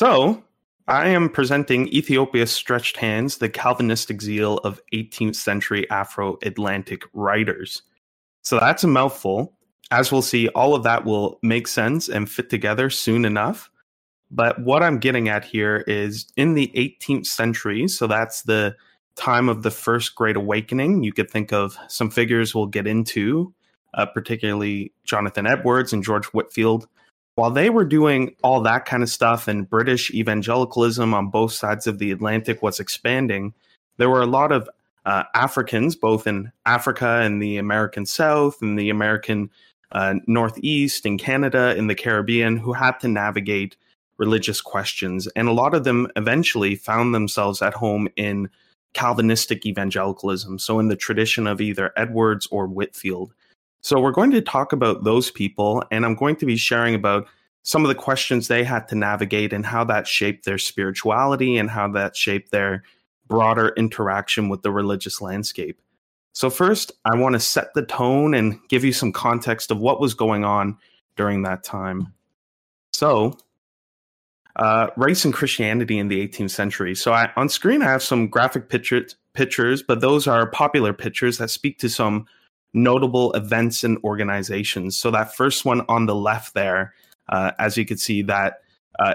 So, I am presenting Ethiopia's Stretched Hands, the Calvinistic Zeal of 18th Century Afro-Atlantic Writers. So that's a mouthful. As we'll see, all of that will make sense and fit together soon enough. But what I'm getting at here is in the 18th century, so that's the time of the First Great Awakening. You could think of some figures we'll get into, particularly Jonathan Edwards and George Whitefield. While they were doing all that kind of stuff and British evangelicalism on both sides of the Atlantic was expanding, there were a lot of Africans, both in Africa and the American South and the American Northeast and Canada and the Caribbean, who had to navigate religious questions. And a lot of them eventually found themselves at home in Calvinistic evangelicalism, so in the tradition of either Edwards or Whitefield. So we're going to talk about those people, and I'm going to be sharing about some of the questions they had to navigate and how that shaped their spirituality and how that shaped their broader interaction with the religious landscape. So first, I want to set the tone and give you some context of what was going on during that time. So, race and Christianity in the 18th century. So on screen, I have some graphic pictures, but those are popular pictures that speak to some notable events and organizations. So that first one on the left there, as you can see, that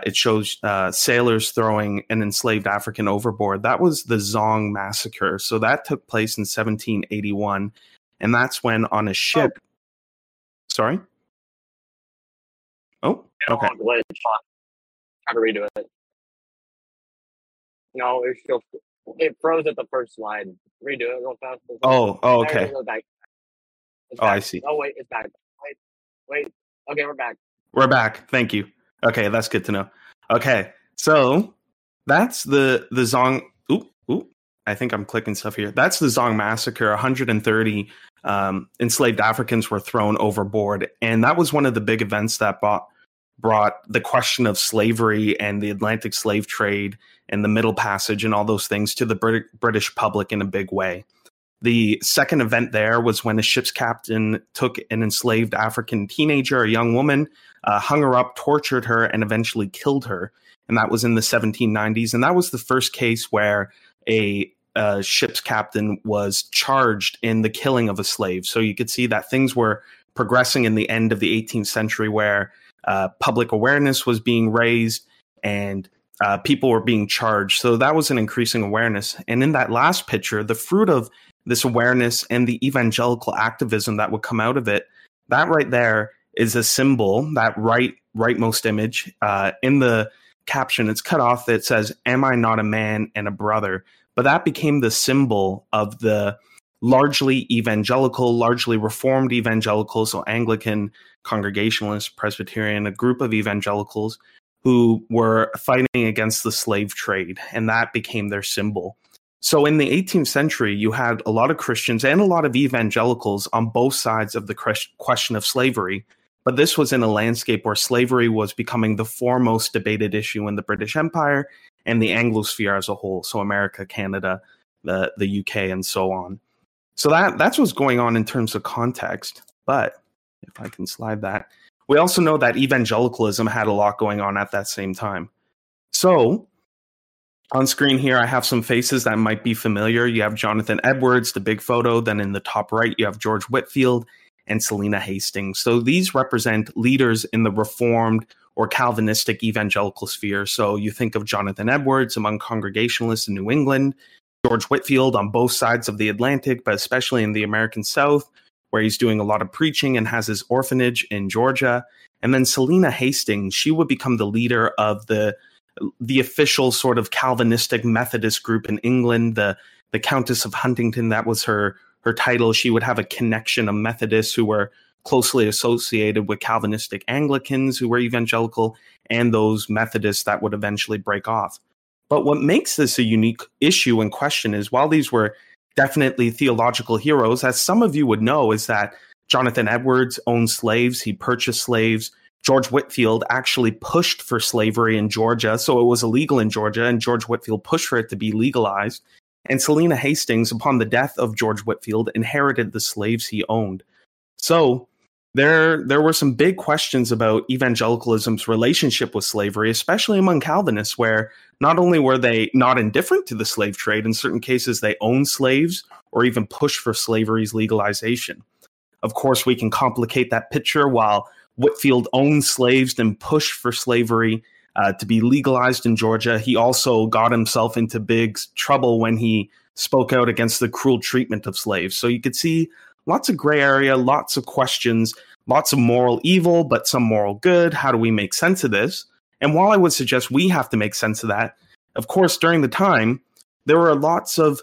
it shows sailors throwing an enslaved African overboard. That was the Zong Massacre. So that took place in 1781. And that's when on a ship... Oh. Sorry? Oh, okay. How to redo it. No, it's still... It froze at the first slide. Redo it real fast. Oh, okay. Oh, I see. Oh, wait, it's back. Wait. Okay, we're back. We're back. Thank you. Okay, that's good to know. Okay, so that's the Zong... Oop. I think I'm clicking stuff here. That's the Zong Massacre. 130 enslaved Africans were thrown overboard. And that was one of the big events that brought the question of slavery and the Atlantic slave trade and the Middle Passage and all those things to the British public in a big way. The second event there was when a ship's captain took an enslaved African teenager, a young woman, hung her up, tortured her, and eventually killed her. And that was in the 1790s. And that was the first case where a ship's captain was charged in the killing of a slave. So you could see that things were progressing in the end of the 18th century where public awareness was being raised and people were being charged. So that was an increasing awareness. And in that last picture, the fruit of this awareness and the evangelical activism that would come out of it, that right there is a symbol, that rightmost image. In the caption, it's cut off. It says, "Am I not a man and a brother?" But that became the symbol of the largely evangelical, largely reformed evangelicals, so Anglican, Congregationalist, Presbyterian, a group of evangelicals who were fighting against the slave trade, and that became their symbol. So in the 18th century, you had a lot of Christians and a lot of evangelicals on both sides of the question of slavery. But this was in a landscape where slavery was becoming the foremost debated issue in the British Empire and the Anglosphere as a whole. So America, Canada, the UK, and so on. So that's what's going on in terms of context. But if I can slide that, we also know that evangelicalism had a lot going on at that same time. So on screen here, I have some faces that might be familiar. You have Jonathan Edwards, the big photo. Then in the top right, you have George Whitefield and Selina Hastings. So these represent leaders in the Reformed or Calvinistic evangelical sphere. So you think of Jonathan Edwards among Congregationalists in New England, George Whitefield on both sides of the Atlantic, but especially in the American South, where he's doing a lot of preaching and has his orphanage in Georgia. And then Selina Hastings, she would become the leader of the official sort of Calvinistic Methodist group in England, the Countess of Huntingdon. That was her title. She would have a connection of Methodists who were closely associated with Calvinistic Anglicans who were evangelical and those Methodists that would eventually break off. But what makes this a unique issue and question is, while these were definitely theological heroes, as some of you would know, is that Jonathan Edwards owned slaves. He purchased slaves. George Whitefield actually pushed for slavery in Georgia, so it was illegal in Georgia, and George Whitefield pushed for it to be legalized. And Selina Hastings, upon the death of George Whitefield, inherited the slaves he owned. So There were some big questions about evangelicalism's relationship with slavery, especially among Calvinists, where not only were they not indifferent to the slave trade, in certain cases they owned slaves or even pushed for slavery's legalization. Of course, we can complicate that picture. While Whitefield owned slaves and pushed for slavery to be legalized in Georgia, he also got himself into big trouble when he spoke out against the cruel treatment of slaves. So you could see lots of gray area, lots of questions, lots of moral evil, but some moral good. How do we make sense of this? And while I would suggest we have to make sense of that, of course, during the time, there were lots of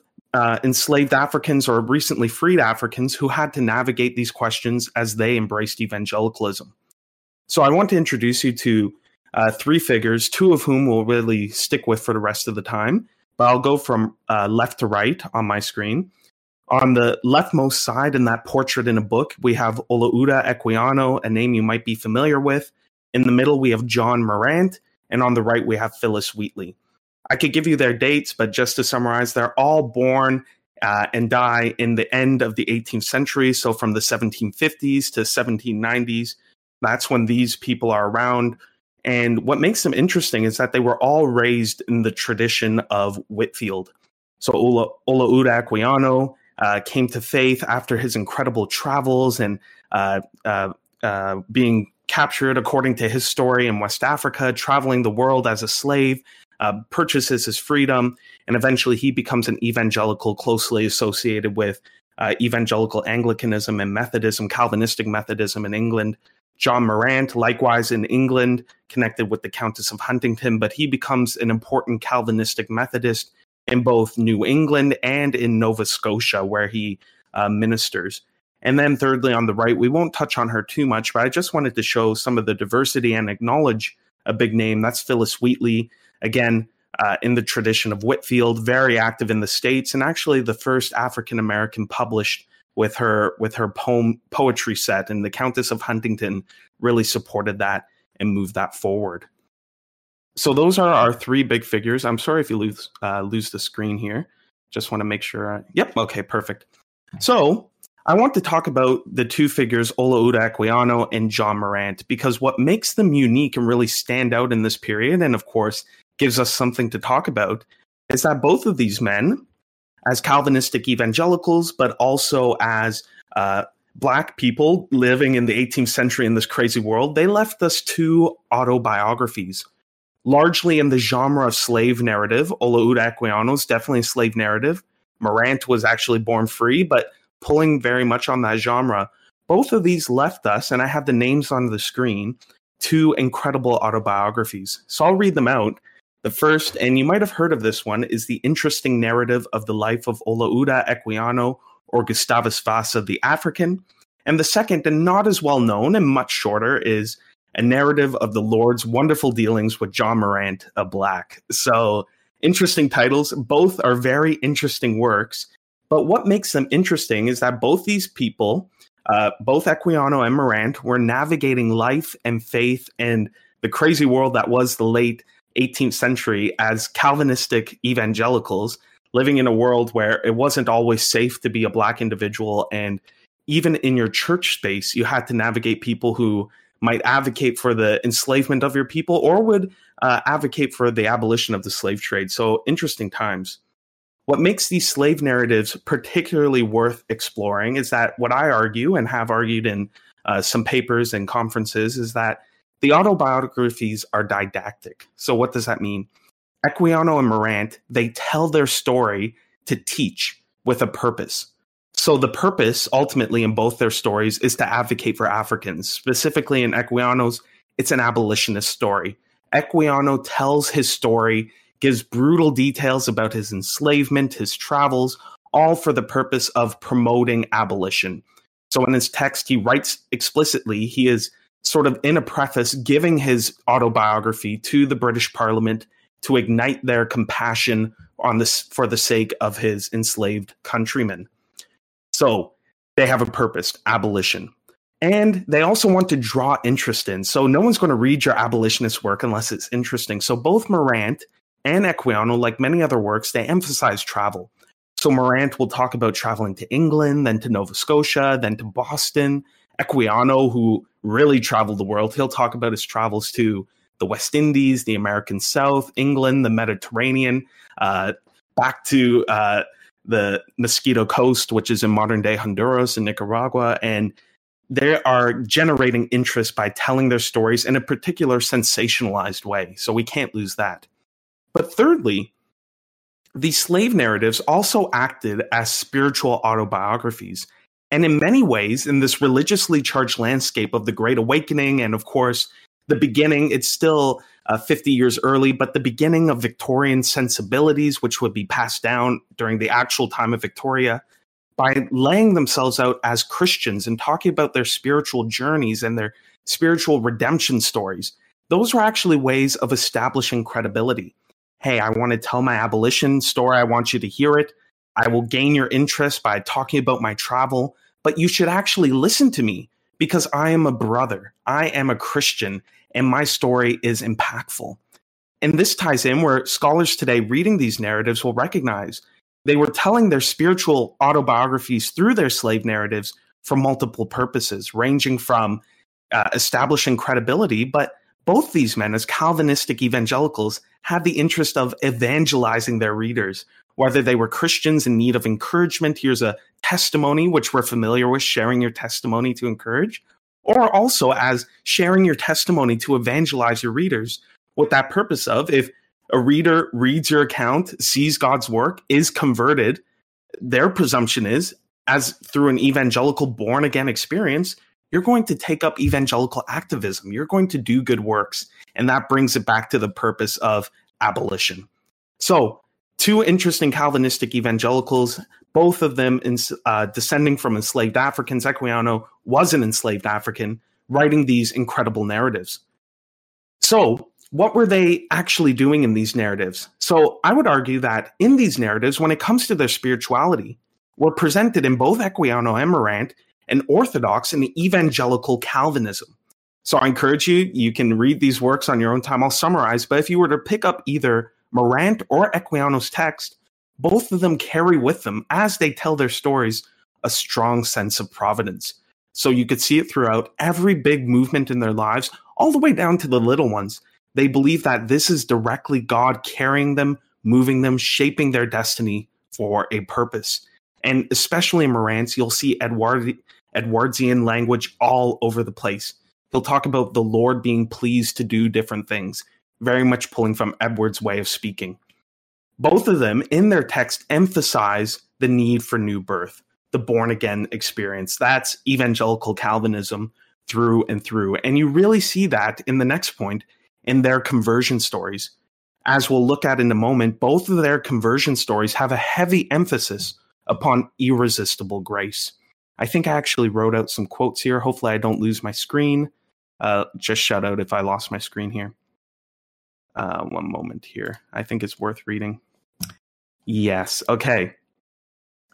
enslaved Africans or recently freed Africans who had to navigate these questions as they embraced evangelicalism. So I want to introduce you to three figures, two of whom we'll really stick with for the rest of the time. But I'll go from left to right on my screen. On the leftmost side in that portrait in a book, we have Olaudah Equiano, a name you might be familiar with. In the middle, we have John Marrant. And on the right, we have Phillis Wheatley. I could give you their dates, but just to summarize, they're all born and die in the end of the 18th century. So from the 1750s to 1790s, that's when these people are around. And what makes them interesting is that they were all raised in the tradition of Whitefield. So Olaudah Equiano came to faith after his incredible travels and being captured, according to his story, in West Africa, traveling the world as a slave, purchases his freedom, and eventually he becomes an evangelical, closely associated with evangelical Anglicanism and Methodism, Calvinistic Methodism in England. John Marrant, likewise in England, connected with the Countess of Huntingdon, but he becomes an important Calvinistic Methodist in both New England and in Nova Scotia, where he ministers. And then thirdly, on the right, we won't touch on her too much, but I just wanted to show some of the diversity and acknowledge a big name. That's Phillis Wheatley, again, in the tradition of Whitefield, very active in the States, and actually the first African-American published with her poetry set. And the Countess of Huntingdon really supported that and moved that forward. So those are our three big figures. I'm sorry if you lose the screen here. Just want to make sure. Yep. Okay, perfect. So I want to talk about the two figures, Olaudah Equiano and John Marrant, because what makes them unique and really stand out in this period, and of course gives us something to talk about, is that both of these men, as Calvinistic evangelicals, but also as Black people living in the 18th century in this crazy world, they left us two autobiographies. Largely in the genre of slave narrative, Olaudah Equiano's definitely a slave narrative. Marrant was actually born free, but pulling very much on that genre. Both of these left us, and I have the names on the screen, two incredible autobiographies. So I'll read them out. The first, and you might have heard of this one, is The Interesting Narrative of the Life of Olaudah Equiano, or Gustavus Vassa the African. And the second, and not as well known and much shorter, is A Narrative of the Lord's Wonderful Dealings with John Marrant, a Black. So interesting titles. Both are very interesting works. But what makes them interesting is that both these people, both Equiano and Marrant, were navigating life and faith and the crazy world that was the late 18th century as Calvinistic evangelicals, living in a world where it wasn't always safe to be a Black individual. And even in your church space, you had to navigate people who might advocate for the enslavement of your people or would advocate for the abolition of the slave trade. So interesting times. What makes these slave narratives particularly worth exploring is that what I argue and have argued in some papers and conferences is that the autobiographies are didactic. So what does that mean? Equiano and Marrant, they tell their story to teach with a purpose. So the purpose ultimately in both their stories is to advocate for Africans. Specifically in Equiano's, it's an abolitionist story. Equiano tells his story, gives brutal details about his enslavement, his travels, all for the purpose of promoting abolition. So in his text, he writes explicitly, he is sort of in a preface, giving his autobiography to the British Parliament to ignite their compassion on this for the sake of his enslaved countrymen. So they have a purpose, abolition. And they also want to draw interest in. So no one's going to read your abolitionist work unless it's interesting. So both Marrant and Equiano, like many other works, they emphasize travel. So Marrant will talk about traveling to England, then to Nova Scotia, then to Boston, Equiano, who really traveled the world. He'll talk about his travels to the West Indies, the American South, England, the Mediterranean, back to the Mosquito Coast, which is in modern-day Honduras and Nicaragua. And they are generating interest by telling their stories in a particular sensationalized way. So we can't lose that. But thirdly, these slave narratives also acted as spiritual autobiographies. And in many ways, in this religiously charged landscape of the Great Awakening and, of course, the beginning, it's still 50 years early, but the beginning of Victorian sensibilities, which would be passed down during the actual time of Victoria, by laying themselves out as Christians and talking about their spiritual journeys and their spiritual redemption stories, those were actually ways of establishing credibility. Hey, I want to tell my abolition story. I want you to hear it. I will gain your interest by talking about my travel. But you should actually listen to me because I am a brother. I am a Christian, and my story is impactful. And this ties in where scholars today reading these narratives will recognize they were telling their spiritual autobiographies through their slave narratives for multiple purposes, ranging from establishing credibility, but both these men, as Calvinistic evangelicals, had the interest of evangelizing their readers, whether they were Christians in need of encouragement, here's a testimony, which we're familiar with, sharing your testimony to encourage, or also as sharing your testimony to evangelize your readers with that purpose of, if a reader reads your account, sees God's work, is converted, their presumption is, as through an evangelical born-again experience, you're going to take up evangelical activism. You're going to do good works. And that brings it back to the purpose of abolition. So, two interesting Calvinistic evangelicals, both of them descending from enslaved Africans. Equiano was an enslaved African, writing these incredible narratives. So, what were they actually doing in these narratives? So I would argue that in these narratives, when it comes to their spirituality, were presented in both Equiano and Marrant an Orthodox and evangelical Calvinism. So I encourage you, you can read these works on your own time. I'll summarize, but if you were to pick up either Marrant or Equiano's text, both of them carry with them, as they tell their stories, a strong sense of providence. So you could see it throughout every big movement in their lives, all the way down to the little ones. They believe that this is directly God carrying them, moving them, shaping their destiny for a purpose. And especially in Marrant, you'll see Edwardsian language all over the place. He'll talk about the Lord being pleased to do different things, very much pulling from Edwards' way of speaking. Both of them in their text emphasize the need for new birth, the born-again experience. That's evangelical Calvinism through and through. And you really see that in the next point, in their conversion stories. As we'll look at in a moment, both of their conversion stories have a heavy emphasis upon irresistible grace. I think I actually wrote out some quotes here. Hopefully I don't lose my screen. Just shout out if I lost my screen here. One moment here. I think it's worth reading. Yes. Okay.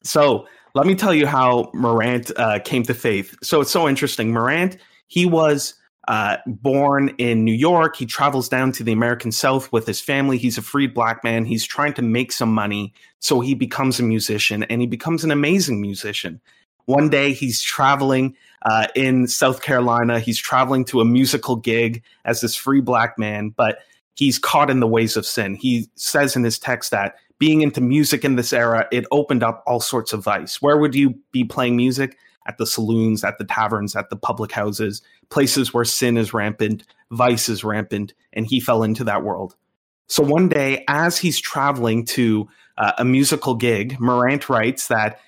So let me tell you how Marrant came to faith. So it's so interesting. Marrant, he was born in New York. He travels down to the American South with his family. He's a freed black man. He's trying to make some money. So he becomes a musician, and he becomes an amazing musician. One day he's traveling in South Carolina. He's traveling to a musical gig as this free black man, but he's caught in the ways of sin. He says in his text that being into music in this era, it opened up all sorts of vice. Where would you be playing music? At the saloons, at the taverns, at the public houses, places where sin is rampant, vice is rampant, and he fell into that world. So one day, as he's traveling to a musical gig, Marrant writes that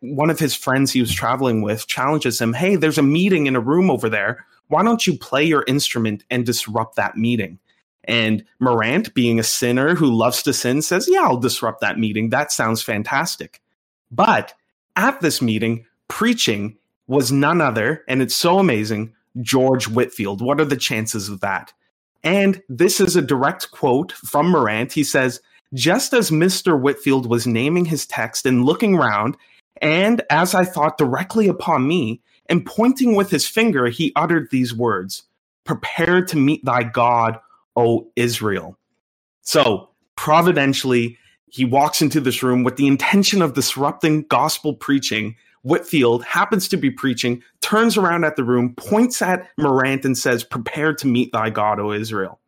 one of his friends he was traveling with challenges him, hey, there's a meeting in a room over there. Why don't you play your instrument and disrupt that meeting? And Marrant, being a sinner who loves to sin, says, yeah, I'll disrupt that meeting. That sounds fantastic. But at this meeting, preaching was none other, and it's so amazing, George Whitefield. What are the chances of that? And this is a direct quote from Marrant. He says, just as Mr. Whitefield was naming his text and looking round, and as I thought directly upon me, and pointing with his finger, he uttered these words, prepare to meet thy God, O Israel. So, providentially, he walks into this room with the intention of disrupting gospel preaching Whitefield happens to be preaching, turns around at the room, points at Marrant and says, "Prepare to meet thy God, O Israel."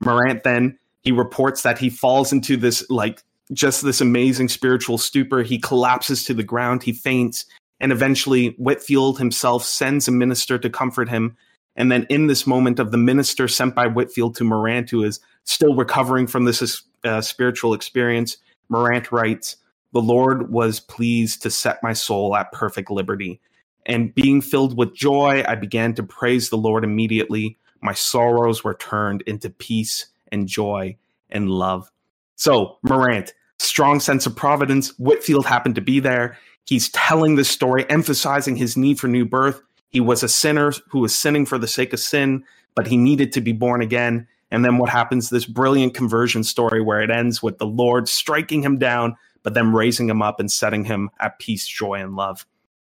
Marrant then, he reports that he falls into this, like, just this amazing spiritual stupor. He collapses to the ground, he faints, and eventually Whitefield himself sends a minister to comfort him. And then in this moment of the minister sent by Whitefield to Marrant, who is still recovering from this spiritual experience, Marrant writes, "The Lord was pleased to set my soul at perfect liberty. And being filled with joy, I began to praise the Lord immediately. My sorrows were turned into peace and joy and love." So Marrant, strong sense of providence. Whitefield happened to be there. He's telling this story, emphasizing his need for new birth. He was a sinner who was sinning for the sake of sin, but he needed to be born again. And then what happens, this brilliant conversion story where it ends with the Lord striking him down, but then raising him up and setting him at peace, joy, and love.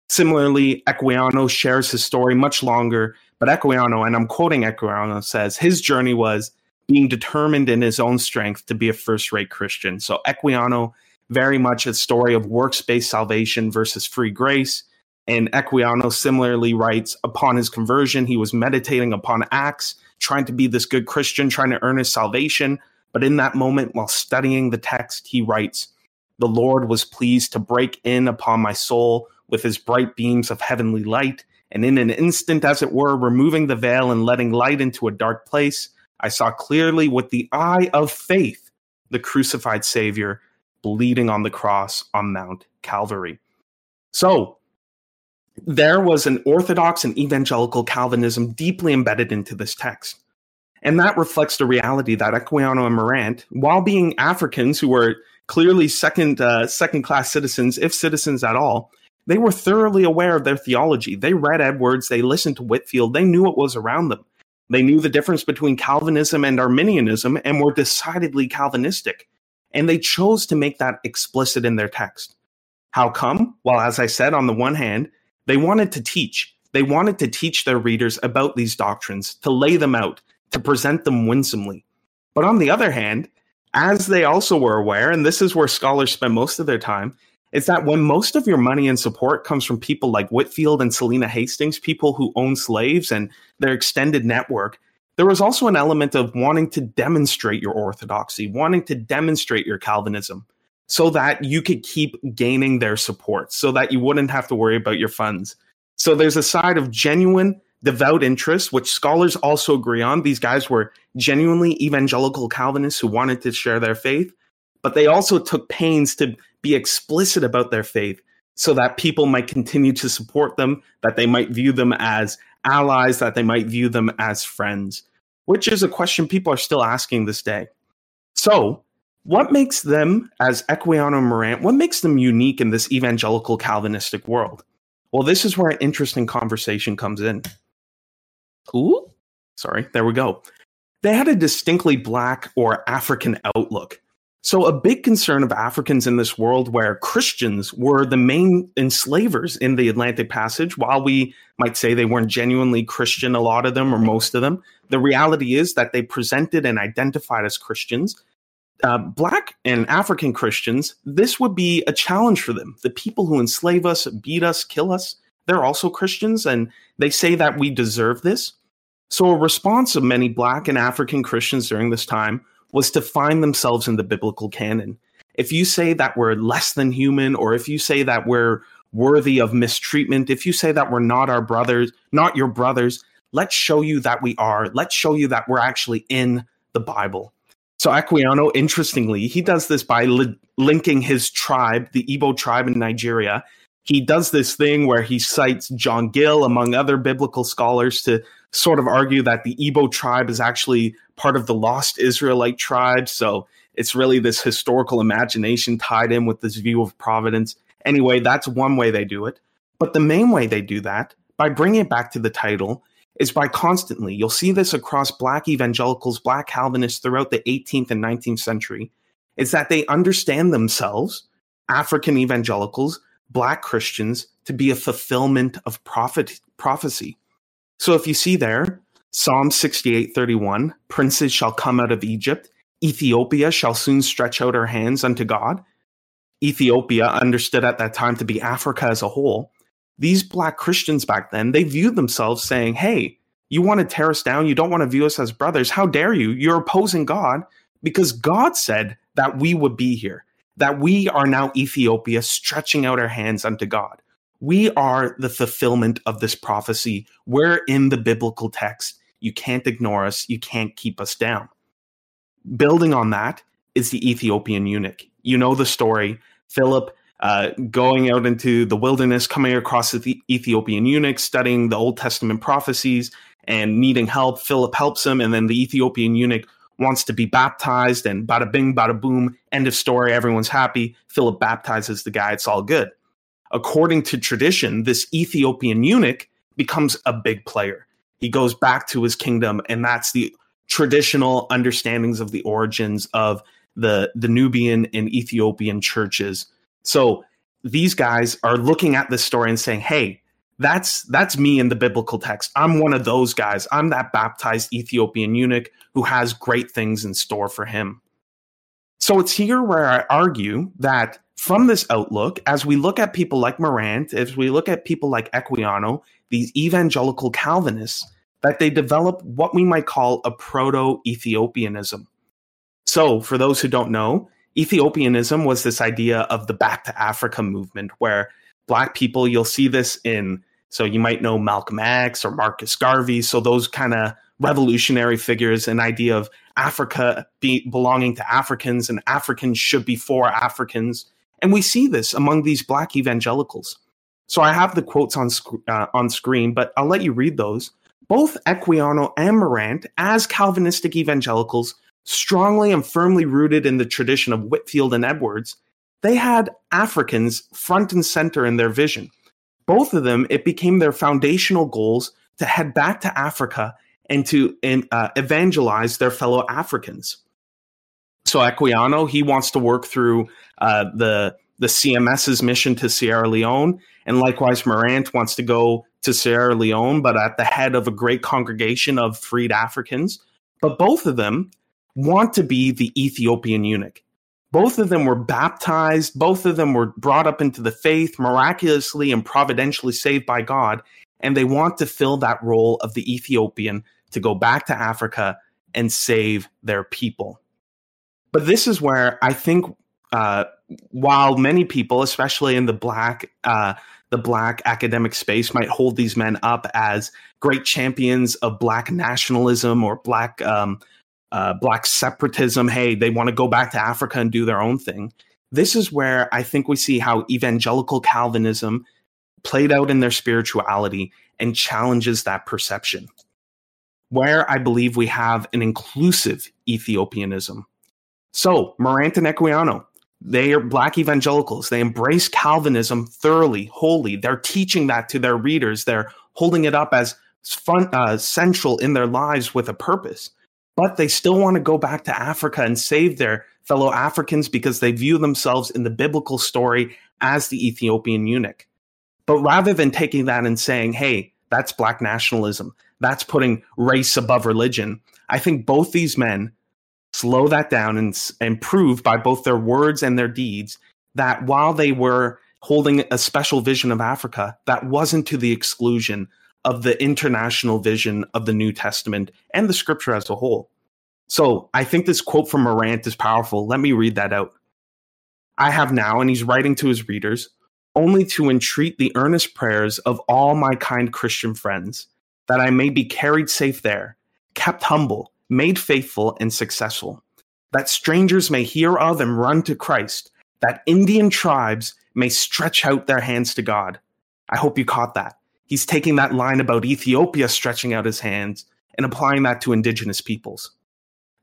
Similarly, Equiano shares his story much longer, but Equiano, and I'm quoting Equiano, says his journey was being determined in his own strength to be a first-rate Christian. So Equiano, very much a story of works-based salvation versus free grace. And Equiano similarly writes, upon his conversion, he was meditating upon Acts, trying to be this good Christian, trying to earn his salvation. But in that moment, while studying the text, he writes, "The Lord was pleased to break in upon my soul with his bright beams of heavenly light. And in an instant, as it were, removing the veil and letting light into a dark place, I saw clearly with the eye of faith the crucified Savior bleeding on the cross on Mount Calvary." So there was an Orthodox and evangelical Calvinism deeply embedded into this text. And that reflects the reality that Equiano and Marrant, while being Africans who were clearly second-class citizens, if citizens at all, they were thoroughly aware of their theology. They read Edwards, they listened to Whitefield, they knew what was around them. They knew the difference between Calvinism and Arminianism and were decidedly Calvinistic. And they chose to make that explicit in their text. How come? Well, as I said, on the one hand, they wanted to teach. They wanted to teach their readers about these doctrines, to lay them out, to present them winsomely. But on the other hand, as they also were aware, and this is where scholars spend most of their time, is that when most of your money and support comes from people like Whitefield and Selina Hastings, people who own slaves and their extended network, there was also an element of wanting to demonstrate your orthodoxy, wanting to demonstrate your Calvinism, so that you could keep gaining their support, so that you wouldn't have to worry about your funds. So there's a side of genuine, devout interest, which scholars also agree on. These guys were genuinely evangelical Calvinists who wanted to share their faith, but they also took pains to be explicit about their faith so that people might continue to support them, that they might view them as allies, that they might view them as friends, which is a question people are still asking this day. So what makes them, as Equiano and Marrant, what makes them unique in this evangelical Calvinistic world? Well, this is where an interesting conversation comes in. Ooh, sorry, there we go. They had a distinctly black or African outlook. So a big concern of Africans in this world where Christians were the main enslavers in the Atlantic Passage, while we might say they weren't genuinely Christian, a lot of them or most of them, the reality is that they presented and identified as Christians. Black and African Christians, this would be a challenge for them. The people who enslave us, beat us, kill us, they're also Christians, and they say that we deserve this. So a response of many Black and African Christians during this time was to find themselves in the biblical canon. If you say that we're less than human, or if you say that we're worthy of mistreatment, if you say that we're not our brothers, not your brothers, let's show you that we are. Let's show you that we're actually in the Bible. So Equiano, interestingly, he does this by linking his tribe, the Igbo tribe in Nigeria. He does this thing where he cites John Gill, among other biblical scholars, to sort of argue that the Igbo tribe is actually part of the lost Israelite tribe. So it's really this historical imagination tied in with this view of providence. Anyway, that's one way they do it. But the main way they do that, by bringing it back to the title, is by constantly, you'll see this across Black evangelicals, Black Calvinists throughout the 18th and 19th century, is that they understand themselves, African evangelicals, Black Christians, to be a fulfillment of prophecy. So if you see there, Psalm 68:31, "Princes shall come out of Egypt, Ethiopia shall soon stretch out her hands unto God." Ethiopia, understood at that time to be Africa as a whole, these black Christians back then, they viewed themselves saying, hey, you want to tear us down. You don't want to view us as brothers. How dare you? You're opposing God, because God said that we would be here, that we are now Ethiopia, stretching out our hands unto God. We are the fulfillment of this prophecy. We're in the biblical text. You can't ignore us. You can't keep us down. Building on that is the Ethiopian eunuch. You know the story. Philip going out into the wilderness, coming across the Ethiopian eunuch, studying the Old Testament prophecies and needing help. Philip helps him, and then the Ethiopian eunuch wants to be baptized, and bada bing, bada boom, end of story. Everyone's happy. Philip baptizes the guy. It's all good. According to tradition, this Ethiopian eunuch becomes a big player. He goes back to his kingdom, and that's the traditional understandings of the origins of the Nubian and Ethiopian churches. So these guys are looking at this story and saying, hey, that's me in the biblical text. I'm one of those guys. I'm that baptized Ethiopian eunuch who has great things in store for him. So it's here where I argue that from this outlook, as we look at people like Marrant, as we look at people like Equiano, these evangelical Calvinists, that they develop what we might call a proto-Ethiopianism. So for those who don't know, Ethiopianism was this idea of the Back to Africa movement, where black people, you'll see this in, so you might know Malcolm X or Marcus Garvey, so those kind of revolutionary figures, an idea of Africa belonging to Africans, and Africans should be for Africans. And we see this among these black evangelicals. So I have the quotes on screen, but I'll let you read those. Both Equiano and Marrant, as Calvinistic evangelicals, strongly and firmly rooted in the tradition of Whitefield and Edwards, they had Africans front and center in their vision. Both of them, it became their foundational goals to head back to Africa and to evangelize their fellow Africans. So Equiano, he wants to work through the CMS's mission to Sierra Leone, and likewise Marrant wants to go to Sierra Leone, but at the head of a great congregation of freed Africans. But both of them want to be the Ethiopian eunuch. Both of them were baptized. Both of them were brought up into the faith, miraculously and providentially saved by God, and they want to fill that role of the Ethiopian to go back to Africa and save their people. But this is where I think, while many people, especially in the black academic space, might hold these men up as great champions of black nationalism or black separatism. Hey, they want to go back to Africa and do their own thing. This is where I think we see how evangelical Calvinism played out in their spirituality and challenges that perception, where I believe we have an inclusive Ethiopianism. So Marrant and Equiano, they are black evangelicals. They embrace Calvinism thoroughly, wholly. They're teaching that to their readers. They're holding it up as central in their lives with a purpose. But they still want to go back to Africa and save their fellow Africans because they view themselves in the biblical story as the Ethiopian eunuch. But rather than taking that and saying, hey, that's black nationalism, that's putting race above religion, I think both these men slow that down and prove by both their words and their deeds that while they were holding a special vision of Africa, that wasn't to the exclusion of the international vision of the New Testament and the scripture as a whole. So I think this quote from Marrant is powerful. Let me read that out. I have now, and he's writing to his readers, only to entreat the earnest prayers of all my kind Christian friends, that I may be carried safe there, kept humble, made faithful and successful, that strangers may hear of and run to Christ, that Indian tribes may stretch out their hands to God. I hope you caught that. He's taking that line about Ethiopia stretching out his hands and applying that to indigenous peoples.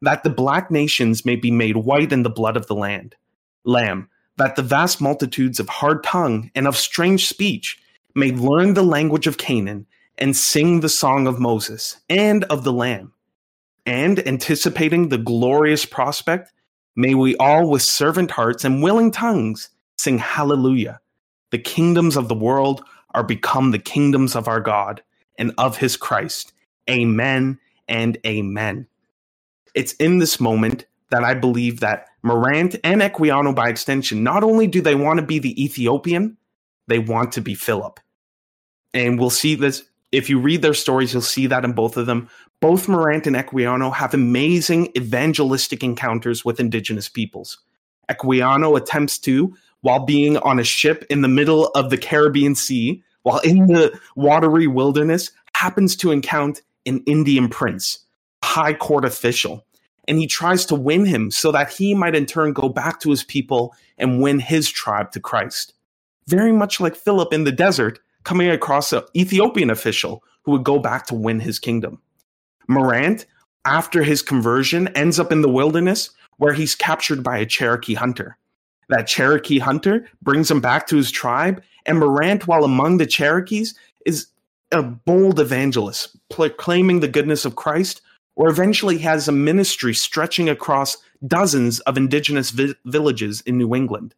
That the black nations may be made white in the blood of the Lamb, that the vast multitudes of hard tongue and of strange speech may learn the language of Canaan and sing the song of Moses and of the Lamb. And anticipating the glorious prospect, may we all with servant hearts and willing tongues sing hallelujah. The kingdoms of the world are become the kingdoms of our God and of his Christ. Amen and amen. It's in this moment that I believe that Marrant and Equiano, by extension, not only do they want to be the Ethiopian, they want to be Philip. And we'll see this. If you read their stories, you'll see that in both of them. Both Marrant and Equiano have amazing evangelistic encounters with indigenous peoples. Equiano attempts to, while being on a ship in the middle of the Caribbean Sea, while in the watery wilderness, happens to encounter an Indian prince, a high court official. And he tries to win him so that he might in turn go back to his people and win his tribe to Christ. Very much like Philip in the desert, coming across an Ethiopian official who would go back to win his kingdom. Marrant, after his conversion, ends up in the wilderness where he's captured by a Cherokee hunter. That Cherokee hunter brings him back to his tribe, and Marrant, while among the Cherokees, is a bold evangelist, proclaiming the goodness of Christ, or eventually has a ministry stretching across dozens of indigenous villages in New England.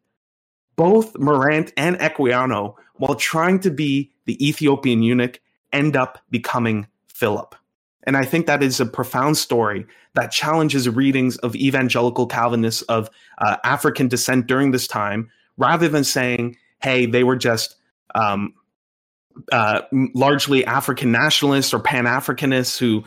Both Marrant and Equiano, while trying to be the Ethiopian eunuch, end up becoming Philip. And I think that is a profound story that challenges readings of evangelical Calvinists of African descent during this time, rather than saying, hey, they were just largely African nationalists or Pan-Africanists who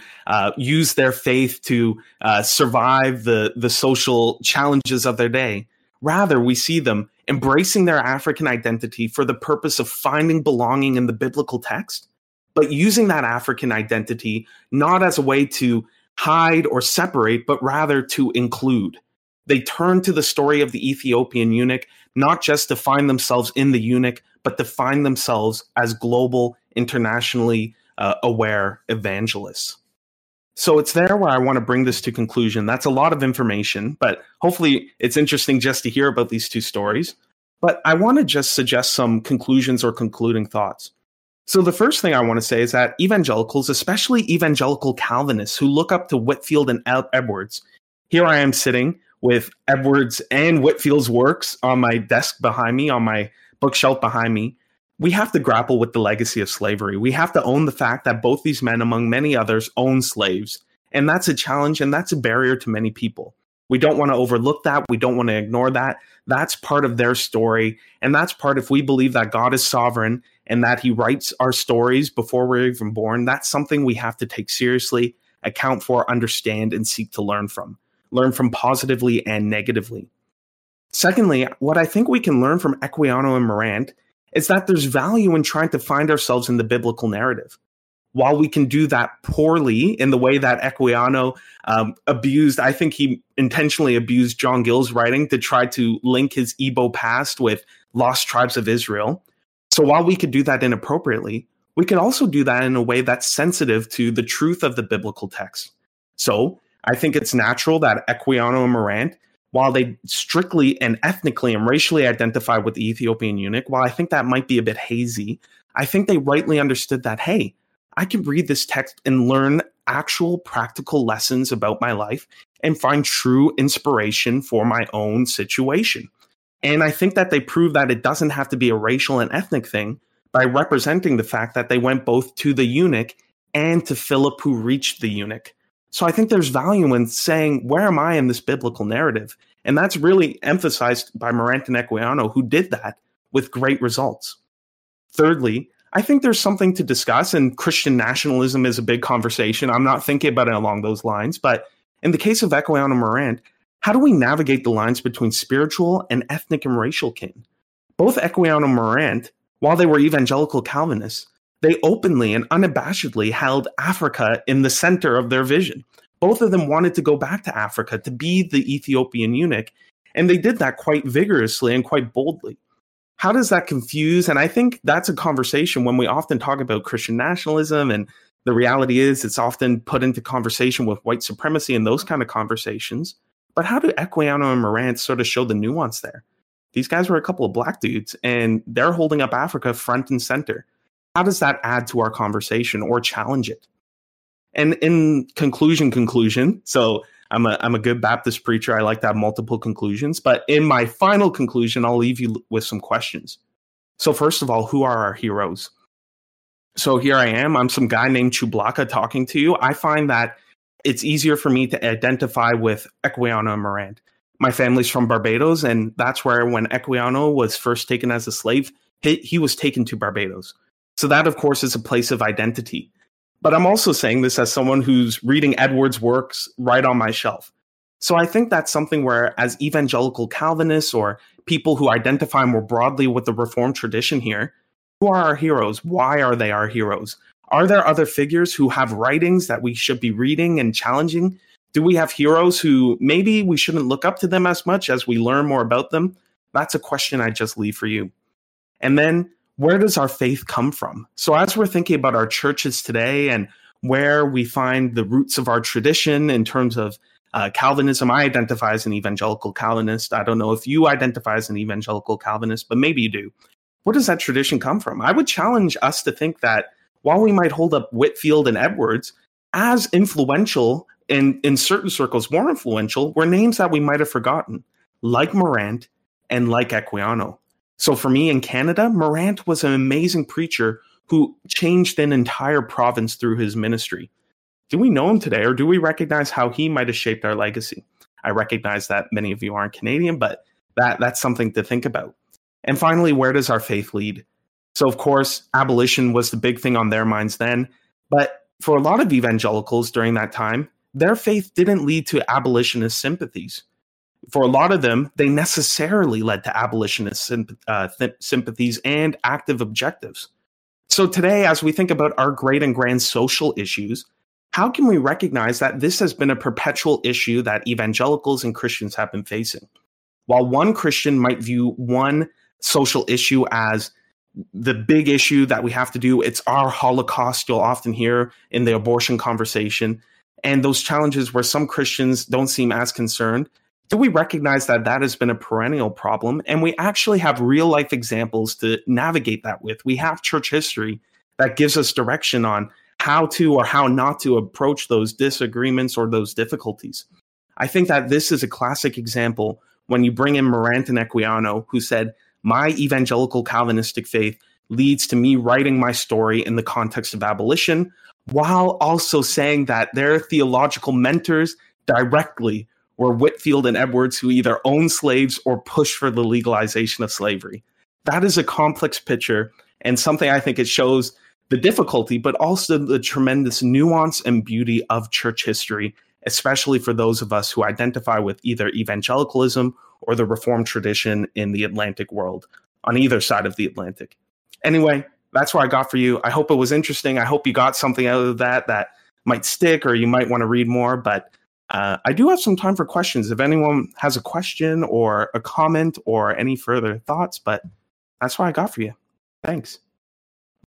used their faith to survive the social challenges of their day. Rather, we see them embracing their African identity for the purpose of finding belonging in the biblical text, but using that African identity not as a way to hide or separate, but rather to include. They turn to the story of the Ethiopian eunuch, not just to find themselves in the eunuch, but to find themselves as global, internationally aware evangelists. So it's there where I want to bring this to conclusion. That's a lot of information, but hopefully it's interesting just to hear about these two stories. But I want to just suggest some conclusions or concluding thoughts. So the first thing I want to say is that evangelicals, especially evangelical Calvinists who look up to Whitefield and Edwards, here I am sitting with Edwards and Whitefield's works on my desk behind me, on my bookshelf behind me. We have to grapple with the legacy of slavery. We have to own the fact that both these men, among many others, owned slaves. And that's a challenge, and that's a barrier to many people. We don't want to overlook that. We don't want to ignore that. That's part of their story. And that's part, if we believe that God is sovereign and that he writes our stories before we're even born, that's something we have to take seriously, account for, understand, and seek to learn from. Learn from positively and negatively. Secondly, what I think we can learn from Equiano and Marrant is that there's value in trying to find ourselves in the biblical narrative. While we can do that poorly in the way that Equiano abused, I think he intentionally abused John Gill's writing to try to link his Igbo past with lost tribes of Israel. So while we could do that inappropriately, we could also do that in a way that's sensitive to the truth of the biblical text. So I think it's natural that Equiano and Marrant, while they strictly and ethnically and racially identify with the Ethiopian eunuch, while I think that might be a bit hazy, I think they rightly understood that, hey, I can read this text and learn actual practical lessons about my life and find true inspiration for my own situation. And I think that they prove that it doesn't have to be a racial and ethnic thing by representing the fact that they went both to the eunuch and to Philip, who reached the eunuch. So I think there's value in saying, where am I in this biblical narrative? And that's really emphasized by Marrant and Equiano, who did that with great results. Thirdly, I think there's something to discuss, and Christian nationalism is a big conversation. I'm not thinking about it along those lines, but in the case of Equiano and Marrant, how do we navigate the lines between spiritual and ethnic and racial kin? Both Equiano and Marrant, while they were evangelical Calvinists, they openly and unabashedly held Africa in the center of their vision. Both of them wanted to go back to Africa to be the Ethiopian eunuch, and they did that quite vigorously and quite boldly. How does that confuse? And I think that's a conversation when we often talk about Christian nationalism, and the reality is it's often put into conversation with white supremacy and those kind of conversations. But how do Equiano and Marrant sort of show the nuance there? These guys were a couple of black dudes, and they're holding up Africa front and center. How does that add to our conversation or challenge it? And in conclusion, so I'm a good Baptist preacher. I like to have multiple conclusions. But in my final conclusion, I'll leave you with some questions. So first of all, who are our heroes? So here I am. I'm some guy named Chublaka talking to you. I find that it's easier for me to identify with Equiano and Marrant. My family's from Barbados, and that's where when Equiano was first taken as a slave, he was taken to Barbados. So that, of course, is a place of identity. But I'm also saying this as someone who's reading Edwards' works right on my shelf. So I think that's something where, as evangelical Calvinists or people who identify more broadly with the Reformed tradition here, who are our heroes? Why are they our heroes? Are there other figures who have writings that we should be reading and challenging? Do we have heroes who maybe we shouldn't look up to them as much as we learn more about them? That's a question I just leave for you. And then, where does our faith come from? So as we're thinking about our churches today and where we find the roots of our tradition in terms of Calvinism, I identify as an evangelical Calvinist. I don't know if you identify as an evangelical Calvinist, but maybe you do. Where does that tradition come from? I would challenge us to think that while we might hold up Whitefield and Edwards as influential, in certain circles more influential, were names that we might have forgotten, like Marrant and like Equiano. So for me in Canada, Marrant was an amazing preacher who changed an entire province through his ministry. Do we know him today, or do we recognize how he might have shaped our legacy? I recognize that many of you aren't Canadian, but that's something to think about. And finally, where does our faith lead? So, of course, abolition was the big thing on their minds then. But for a lot of evangelicals during that time, their faith didn't lead to abolitionist sympathies. For a lot of them, they necessarily led to abolitionist sympathies and active objectives. So today, as we think about our great and grand social issues, how can we recognize that this has been a perpetual issue that evangelicals and Christians have been facing? While one Christian might view one social issue as the big issue that we have to do, it's our Holocaust, you'll often hear in the abortion conversation, and those challenges where some Christians don't seem as concerned, do we recognize that that has been a perennial problem? And we actually have real-life examples to navigate that with. We have church history that gives us direction on how to or how not to approach those disagreements or those difficulties. I think that this is a classic example when you bring in Marrant and Equiano, who said, my evangelical Calvinistic faith leads to me writing my story in the context of abolition, while also saying that their theological mentors directly were Whitefield and Edwards, who either owned slaves or pushed for the legalization of slavery. That is a complex picture, and something I think it shows the difficulty, but also the tremendous nuance and beauty of church history, especially for those of us who identify with either evangelicalism or the Reformed tradition in the Atlantic world, on either side of the Atlantic. Anyway, that's what I got for you. I hope it was interesting. I hope you got something out of that might stick, or you might want to read more, but I do have some time for questions if anyone has a question or a comment or any further thoughts, but that's what I got for you. Thanks.